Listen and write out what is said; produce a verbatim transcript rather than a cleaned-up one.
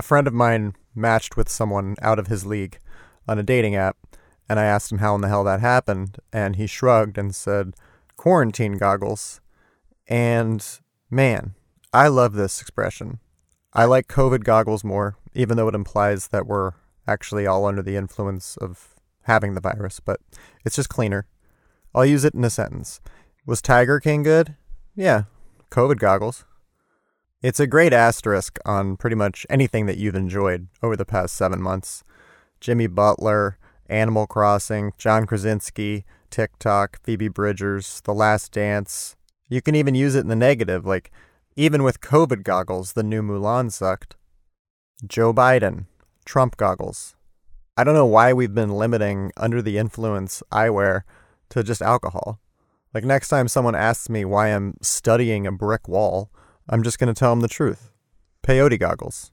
a friend of mine matched with someone out of his league on a dating app, and I asked him how in the hell that happened, and he shrugged and said, quarantine goggles. And man, I love this expression. I like COVID goggles more, even though it implies that we're actually all under the influence of having the virus, but it's just cleaner. I'll use it in a sentence. Was Tiger King good? Yeah, COVID goggles. It's a great asterisk on pretty much anything that you've enjoyed over the past seven months. Jimmy Butler, Animal Crossing, John Krasinski, TikTok, Phoebe Bridgers, The Last Dance. You can even use it in the negative, like, even with COVID goggles, the new Mulan sucked. Joe Biden, Trump goggles. I don't know why we've been limiting under the influence eyewear to just alcohol. Like, next time someone asks me why I'm studying a brick wall, I'm just going to tell them the truth. Peyote goggles.